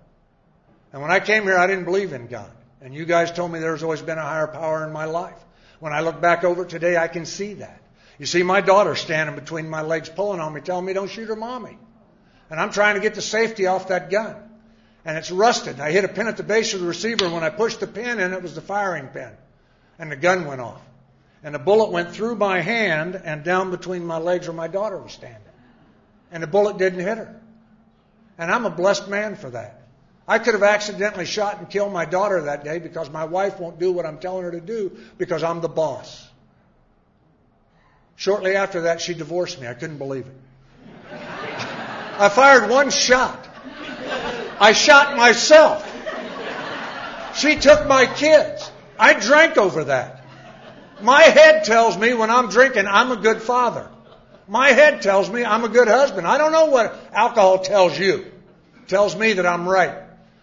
And when I came here, I didn't believe in God. And you guys told me there's always been a higher power in my life. When I look back over today, I can see that. You see my daughter standing between my legs pulling on me, telling me don't shoot her mommy. And I'm trying to get the safety off that gun. And it's rusted. I hit a pin at the base of the receiver. When I pushed the pin in, it was the firing pin. And the gun went off. And the bullet went through my hand and down between my legs where my daughter was standing. And the bullet didn't hit her. And I'm a blessed man for that. I could have accidentally shot and killed my daughter that day because my wife won't do what I'm telling her to do because I'm the boss. Shortly after that, she divorced me. I couldn't believe it. I fired one shot. I shot myself. She took my kids. I drank over that. My head tells me when I'm drinking, I'm a good father. My head tells me I'm a good husband. I don't know what alcohol tells you. It tells me that I'm right.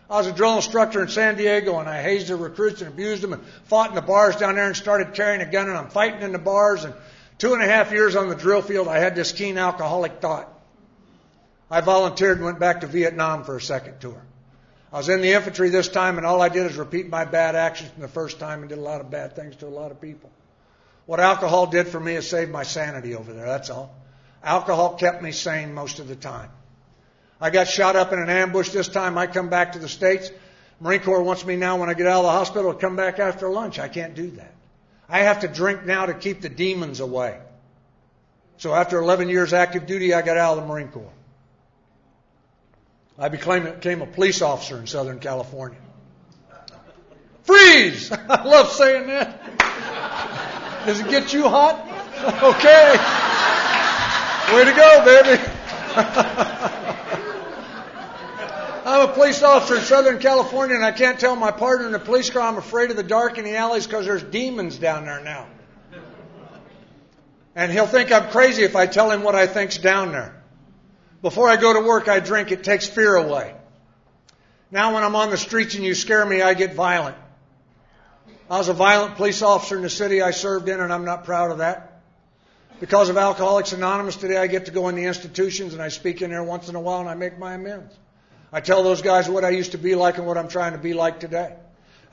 I was a drill instructor in San Diego, and I hazed the recruits and abused them and fought in the bars down there and started carrying a gun, and I'm fighting in the bars. And two and a half years on the drill field, I had this keen alcoholic thought. I volunteered and went back to Vietnam for a second tour. I was in the infantry this time, and all I did is repeat my bad actions from the first time and did a lot of bad things to a lot of people. What alcohol did for me is save my sanity over there, that's all. Alcohol kept me sane most of the time. I got shot up in an ambush this time. I come back to the States. Marine Corps wants me now when I get out of the hospital to come back after lunch. I can't do that. I have to drink now to keep the demons away. So after eleven years active duty, I got out of the Marine Corps. I became a police officer in Southern California. Freeze! I love saying that. Does it get you hot? Okay. Way to go, baby. I'm a police officer in Southern California, and I can't tell my partner in the police car I'm afraid of the dark in the alleys because there's demons down there now. And he'll think I'm crazy if I tell him what I think's down there. Before I go to work, I drink. It takes fear away. Now when I'm on the streets and you scare me, I get violent. I was a violent police officer in the city I served in, and I'm not proud of that. Because of Alcoholics Anonymous today, I get to go in the institutions, and I speak in there once in a while, and I make my amends. I tell those guys what I used to be like and what I'm trying to be like today.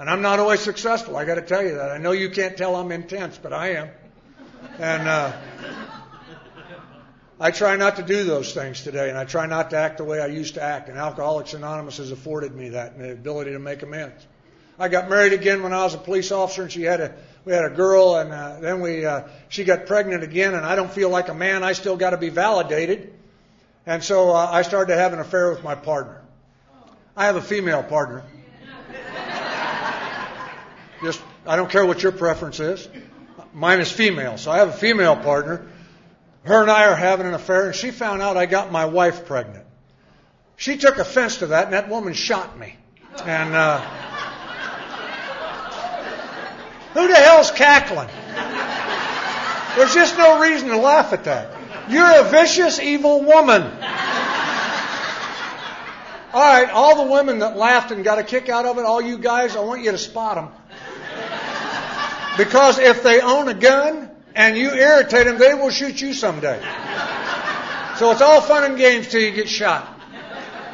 And I'm not always successful. I got to tell you that. I know you can't tell I'm intense, but I am. And... uh I try not to do those things today, and I try not to act the way I used to act, and Alcoholics Anonymous has afforded me that and the ability to make amends. I got married again when I was a police officer, and she had a we had a girl, and uh, then we uh, she got pregnant again, and I don't feel like a man. I still got to be validated, and so uh, I started to have an affair with my partner. I have a female partner. Just I don't care what your preference is. Mine is female, so I have a female partner. Her and I are having an affair, and she found out I got my wife pregnant. She took offense to that, and that woman shot me. And uh, who the hell's cackling? There's just no reason to laugh at that. You're a vicious, evil woman. All right, all the women that laughed and got a kick out of it, all you guys, I want you to spot them. Because if they own a gun... and you irritate them, they will shoot you someday. So it's all fun and games till you get shot.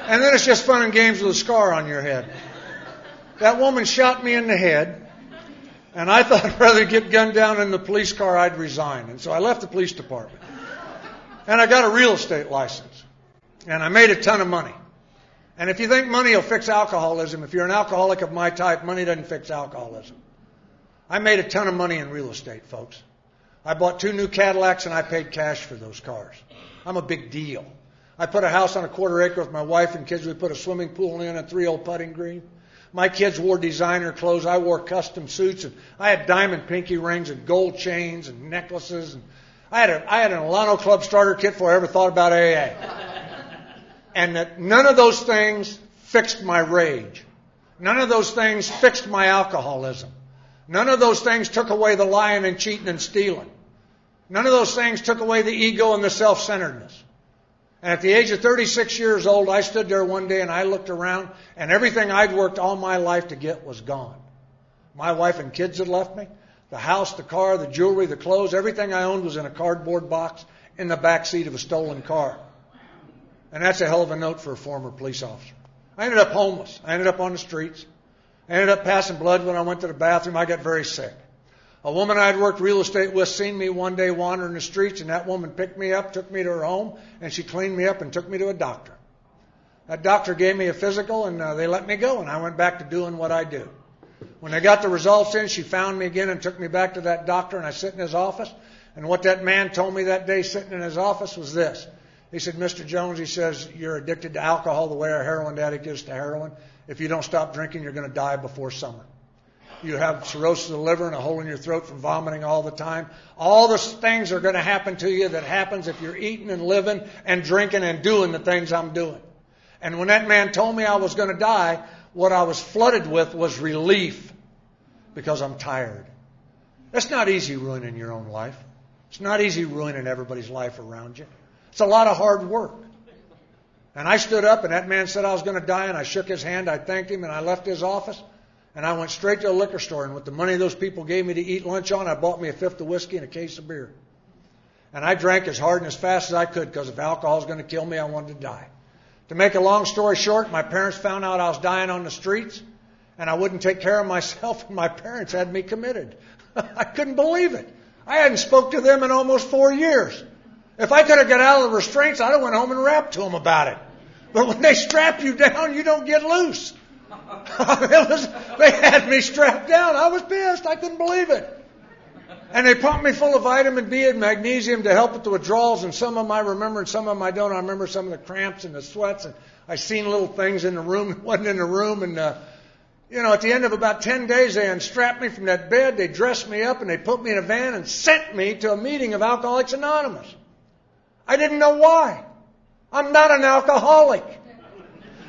And then it's just fun and games with a scar on your head. That woman shot me in the head, and I thought I'd rather get gunned down in the police car, I'd resign. And so I left the police department. And I got a real estate license. And I made a ton of money. And if you think money will fix alcoholism, if you're an alcoholic of my type, money doesn't fix alcoholism. I made a ton of money in real estate, folks. I bought two new Cadillacs and I paid cash for those cars. I'm a big deal. I put a house on a quarter acre with my wife and kids. We put a swimming pool in and three old putting green. My kids wore designer clothes. I wore custom suits, and I had diamond pinky rings and gold chains and necklaces. And I had a, I had an Alano Club starter kit before I ever thought about A A. And that none of those things fixed my rage. None of those things fixed my alcoholism. None of those things took away the lying and cheating and stealing. None of those things took away the ego and the self-centeredness. And at the age of thirty-six years old, I stood there one day and I looked around, and everything I'd worked all my life to get was gone. My wife and kids had left me. The house, the car, the jewelry, the clothes, everything I owned was in a cardboard box in the back seat of a stolen car. And that's a hell of a note for a former police officer. I ended up homeless. I ended up on the streets. I ended up passing blood when I went to the bathroom. I got very sick. A woman I'd worked real estate with seen me one day wandering the streets, and that woman picked me up, took me to her home, and she cleaned me up and took me to a doctor. That doctor gave me a physical, and uh, they let me go, and I went back to doing what I do. When they got the results in, she found me again and took me back to that doctor, and I sit in his office. And what that man told me that day sitting in his office was this. He said, Mister Jones, he says, you're addicted to alcohol the way a heroin addict is to heroin. If you don't stop drinking, you're going to die before summer. You have cirrhosis of the liver and a hole in your throat from vomiting all the time. All the things are going to happen to you that happens if you're eating and living and drinking and doing the things I'm doing. And when that man told me I was going to die, what I was flooded with was relief because I'm tired. It's not easy ruining your own life. It's not easy ruining everybody's life around you. It's a lot of hard work. And I stood up, and that man said I was going to die, and I shook his hand, I thanked him, and I left his office. And I went straight to a liquor store, and with the money those people gave me to eat lunch on, I bought me a fifth of whiskey and a case of beer. And I drank as hard and as fast as I could, because if alcohol was going to kill me, I wanted to die. To make a long story short, my parents found out I was dying on the streets, and I wouldn't take care of myself, and my parents had me committed. I couldn't believe it. I hadn't spoke to them in almost four years. If I could have got out of the restraints, I'd have went home and rapped to them about it. But when they strap you down, you don't get loose. It was, they had me strapped down. I was pissed. I couldn't believe it. And they pumped me full of vitamin B and magnesium to help with the withdrawals. And some of them I remember and some of them I don't. I remember some of the cramps and the sweats. And I seen little things in the room that wasn't in the room. And, uh, you know, at the end of about ten days, they unstrapped me from that bed. They dressed me up and they put me in a van and sent me to a meeting of Alcoholics Anonymous. I didn't know why. I'm not an alcoholic.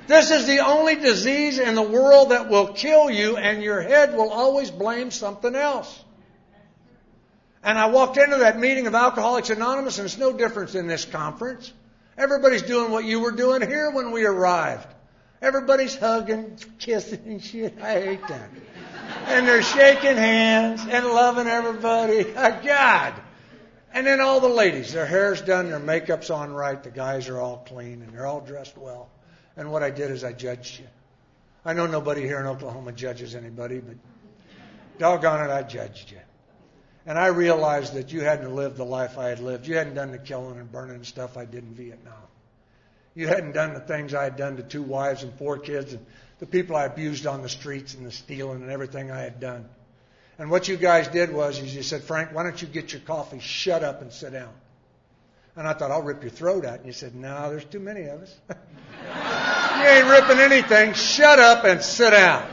This is the only disease in the world that will kill you, and your head will always blame something else. And I walked into that meeting of Alcoholics Anonymous, and it's no difference in this conference. Everybody's doing what you were doing here when we arrived. Everybody's hugging, kissing, and shit. I hate that. And they're shaking hands and loving everybody. God. And then all the ladies, their hair's done, their makeup's on right, the guys are all clean, and they're all dressed well. And what I did is I judged you. I know nobody here in Oklahoma judges anybody, but doggone it, I judged you. And I realized that you hadn't lived the life I had lived. You hadn't done the killing and burning and stuff I did in Vietnam. You hadn't done the things I had done to two wives and four kids and the people I abused on the streets and the stealing and everything I had done. And what you guys did was is you said, Frank, why don't you get your coffee, shut up, and sit down? And I thought, I'll rip your throat out. And you said, no, there's too many of us. You ain't ripping anything. Shut up and sit down.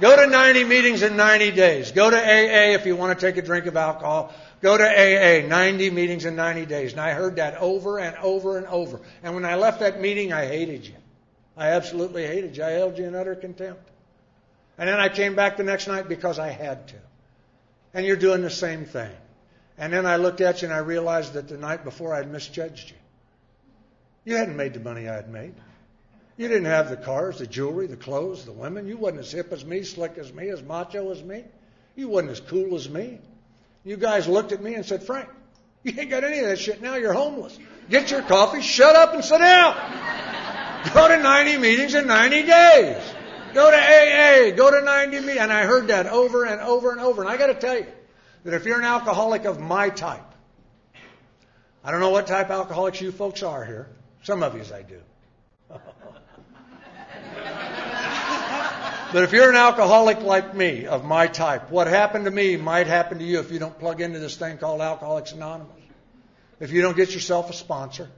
Go to ninety meetings in ninety days. Go to A A if you want to take a drink of alcohol. Go to A A, ninety meetings in ninety days. And I heard that over and over and over. And when I left that meeting, I hated you. I absolutely hated you. I held you in utter contempt. And then I came back the next night because I had to. And you're doing the same thing. And then I looked at you and I realized that the night before I had misjudged you. You hadn't made the money I had made. You didn't have the cars, the jewelry, the clothes, the women. You wasn't as hip as me, slick as me, as macho as me. You wasn't as cool as me. You guys looked at me and said, Frank, you ain't got any of that shit now. You're homeless. Get your coffee, shut up, and sit down. Go to ninety meetings in ninety days. Go to A A. Go to ninety meetings. And I heard that over and over and over. And I got to tell you that if you're an alcoholic of my type, I don't know what type of alcoholics you folks are here. Some of you I do. But if you're an alcoholic like me, of my type, what happened to me might happen to you if you don't plug into this thing called Alcoholics Anonymous. If you don't get yourself a sponsor.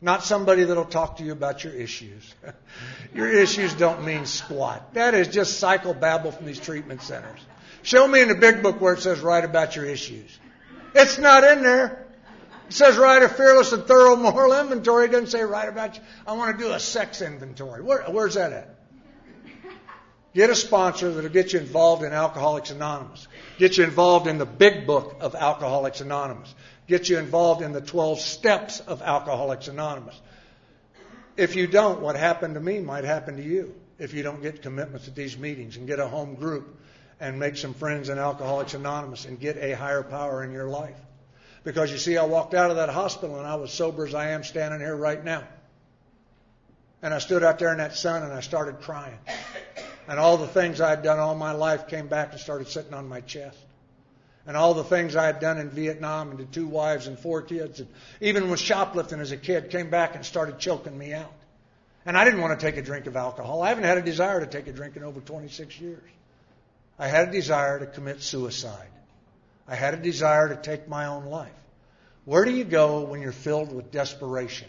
Not somebody that'll talk to you about your issues. Your issues don't mean squat. That is just psychobabble from these treatment centers. Show me in the Big Book where it says write about your issues. It's not in there. It says write a fearless and thorough moral inventory. It doesn't say write about you. I want to do a sex inventory. Where, where's that at? Get a sponsor that'll get you involved in Alcoholics Anonymous. Get you involved in the Big Book of Alcoholics Anonymous. Get you involved in the twelve steps of Alcoholics Anonymous. If you don't, what happened to me might happen to you if you don't get commitments at these meetings and get a home group and make some friends in Alcoholics Anonymous and get a higher power in your life. Because you see, I walked out of that hospital and I was sober as I am standing here right now. And I stood out there in that sun and I started crying. And all the things I had done all my life came back and started sitting on my chest. And all the things I had done in Vietnam and the two wives and four kids, and even with shoplifting as a kid, came back and started choking me out. And I didn't want to take a drink of alcohol. I haven't had a desire to take a drink in over twenty-six years. I had a desire to commit suicide. I had a desire to take my own life. Where do you go when you're filled with desperation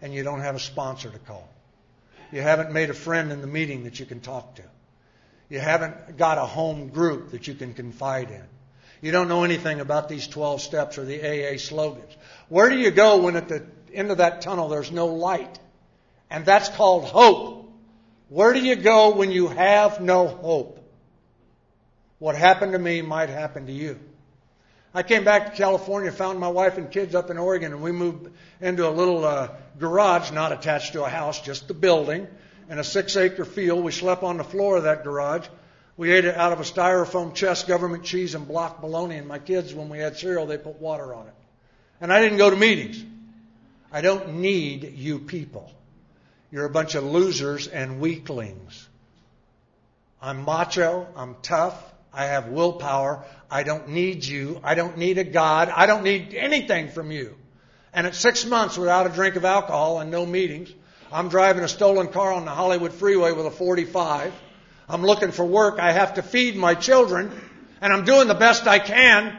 and you don't have a sponsor to call? You haven't made a friend in the meeting that you can talk to. You haven't got a home group that you can confide in. You don't know anything about these twelve steps or the A A slogans. Where do you go when at the end of that tunnel there's no light? And that's called hope. Where do you go when you have no hope? What happened to me might happen to you. I came back to California, found my wife and kids up in Oregon, and we moved into a little uh, garage not attached to a house, just the building, in a six-acre field. We slept on the floor of that garage. We ate it out of a styrofoam chest, government cheese, and block bologna. And my kids, when we had cereal, they put water on it. And I didn't go to meetings. I don't need you people. You're a bunch of losers and weaklings. I'm macho. I'm tough. I have willpower. I don't need you. I don't need a God. I don't need anything from you. And at six months without a drink of alcohol and no meetings, I'm driving a stolen car on the Hollywood freeway with a forty-five. I'm looking for work. I have to feed my children, and I'm doing the best I can.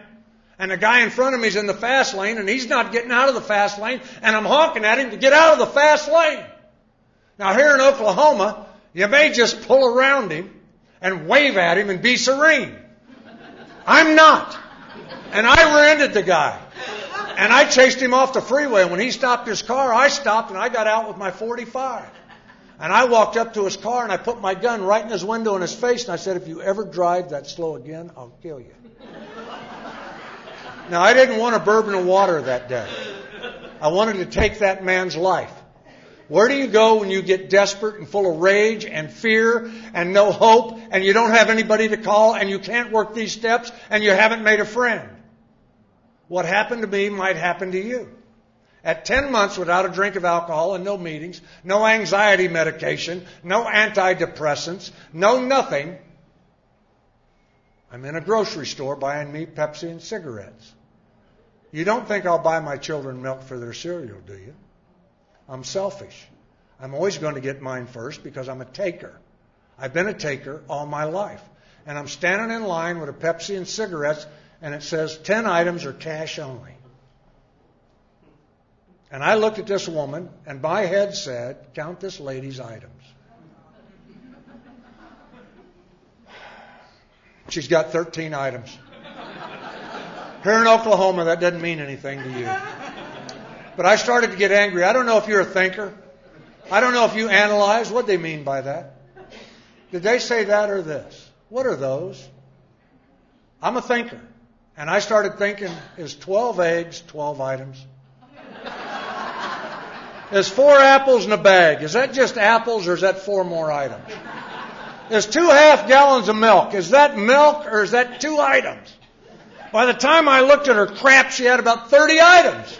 And the guy in front of me is in the fast lane, and he's not getting out of the fast lane, and I'm honking at him to get out of the fast lane. Now, here in Oklahoma, you may just pull around him and wave at him and be serene. I'm not. And I rear-ended the guy. And I chased him off the freeway. When he stopped his car, I stopped, and I got out with my forty-five. And I walked up to his car and I put my gun right in his window in his face and I said, if you ever drive that slow again, I'll kill you. Now, I didn't want a bourbon and water that day. I wanted to take that man's life. Where do you go when you get desperate and full of rage and fear and no hope and you don't have anybody to call and you can't work these steps and you haven't made a friend? What happened to me might happen to you. At ten months without a drink of alcohol and no meetings, no anxiety medication, no antidepressants, no nothing, I'm in a grocery store buying meat, Pepsi, and cigarettes. You don't think I'll buy my children milk for their cereal, do you? I'm selfish. I'm always going to get mine first because I'm a taker. I've been a taker all my life. And I'm standing in line with a Pepsi and cigarettes, and it says ten items are cash only. And I looked at this woman, and my head said, count this lady's items. She's got thirteen items. Here in Oklahoma, that doesn't mean anything to you. But I started to get angry. I don't know if you're a thinker. I don't know if you analyze what they mean by that. Did they say that or this? What are those? I'm a thinker. And I started thinking, is twelve eggs, twelve items? Is four apples in a bag? Is that just apples or is that four more items? Is two half gallons of milk? Is that milk or is that two items? By the time I looked at her crap, she had about thirty items.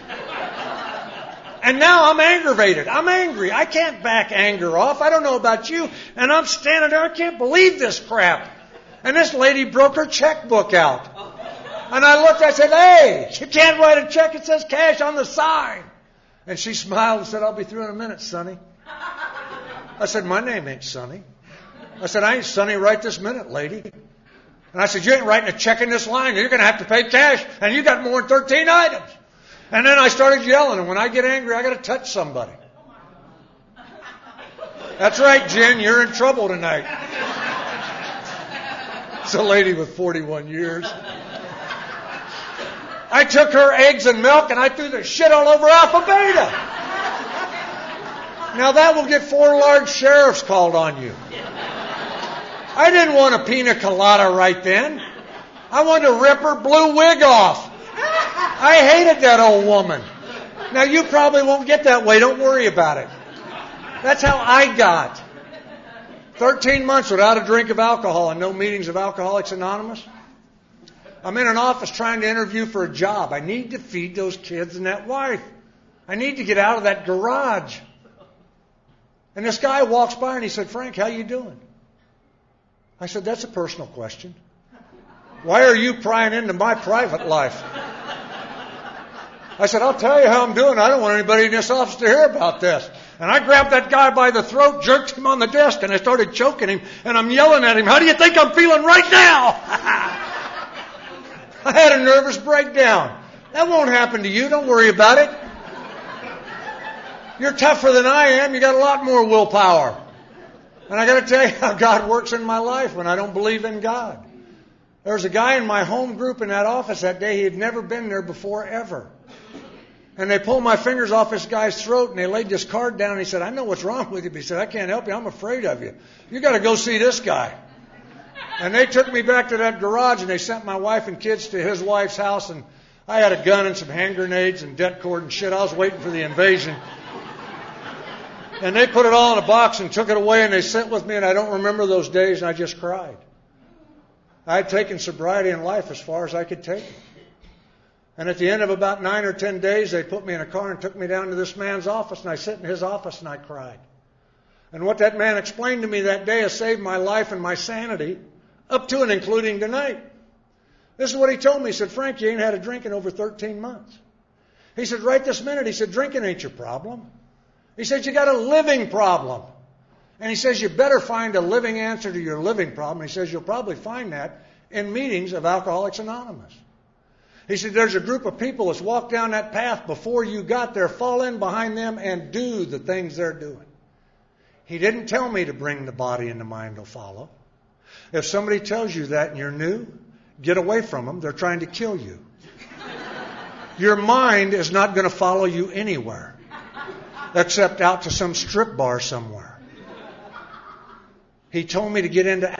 And now I'm aggravated. I'm angry. I can't back anger off. I don't know about you. And I'm standing there. I can't believe this crap. And this lady broke her checkbook out. And I looked. I said, hey, you can't write a check. It says cash on the sign. And she smiled and said, I'll be through in a minute, Sonny. I said, my name ain't Sonny. I said, I ain't Sonny right this minute, lady. And I said, you ain't writing a check in this line. You're going to have to pay cash. And you got more than thirteen items. And then I started yelling. And when I get angry, I got to touch somebody. That's right, Jen. You're in trouble tonight. It's a lady with forty-one years. I took her eggs and milk and I threw the shit all over Alpha Beta. Now that will get four large sheriffs called on you. I didn't want a pina colada right then. I wanted to rip her blue wig off. I hated that old woman. Now you probably won't get that way. Don't worry about it. That's how I got. Thirteen months without a drink of alcohol and no meetings of Alcoholics Anonymous. I'm in an office trying to interview for a job. I need to feed those kids and that wife. I need to get out of that garage. And this guy walks by and he said, Frank, how you doing? I said, that's a personal question. Why are you prying into my private life? I said, I'll tell you how I'm doing. I don't want anybody in this office to hear about this. And I grabbed that guy by the throat, jerked him on the desk, and I started choking him. And I'm yelling at him, how do you think I'm feeling right now? I had a nervous breakdown. That won't happen to you. Don't worry about it. You're tougher than I am. You got a lot more willpower. And I got to tell you how God works in my life when I don't believe in God. There was a guy in my home group in that office that day. He had never been there before ever. And they pulled my fingers off this guy's throat and they laid this card down. And he said, I know what's wrong with you. But he said, I can't help you. I'm afraid of you. You got to go see this guy. And they took me back to that garage and they sent my wife and kids to his wife's house. And I had a gun and some hand grenades and debt cord and shit. I was waiting for the invasion. And they put it all in a box and took it away and they sat with me and I don't remember those days and I just cried. I had taken sobriety in life as far as I could take it. And at the end of about nine or ten days, they put me in a car and took me down to this man's office and I sat in his office and I cried. And what that man explained to me that day has saved my life and my sanity up to and including tonight. This is what he told me. He said, Frank, you ain't had a drink in over thirteen months. He said, right this minute, he said, drinking ain't your problem. He said, you got a living problem. And he says, you better find a living answer to your living problem. He says, you'll probably find that in meetings of Alcoholics Anonymous. He said, there's a group of people that's walked down that path before you got there, fall in behind them and do the things they're doing. He didn't tell me to bring the body and the mind to follow. If somebody tells you that and you're new, get away from them. They're trying to kill you. Your mind is not going to follow you anywhere. Except out to some strip bar somewhere. He told me to get into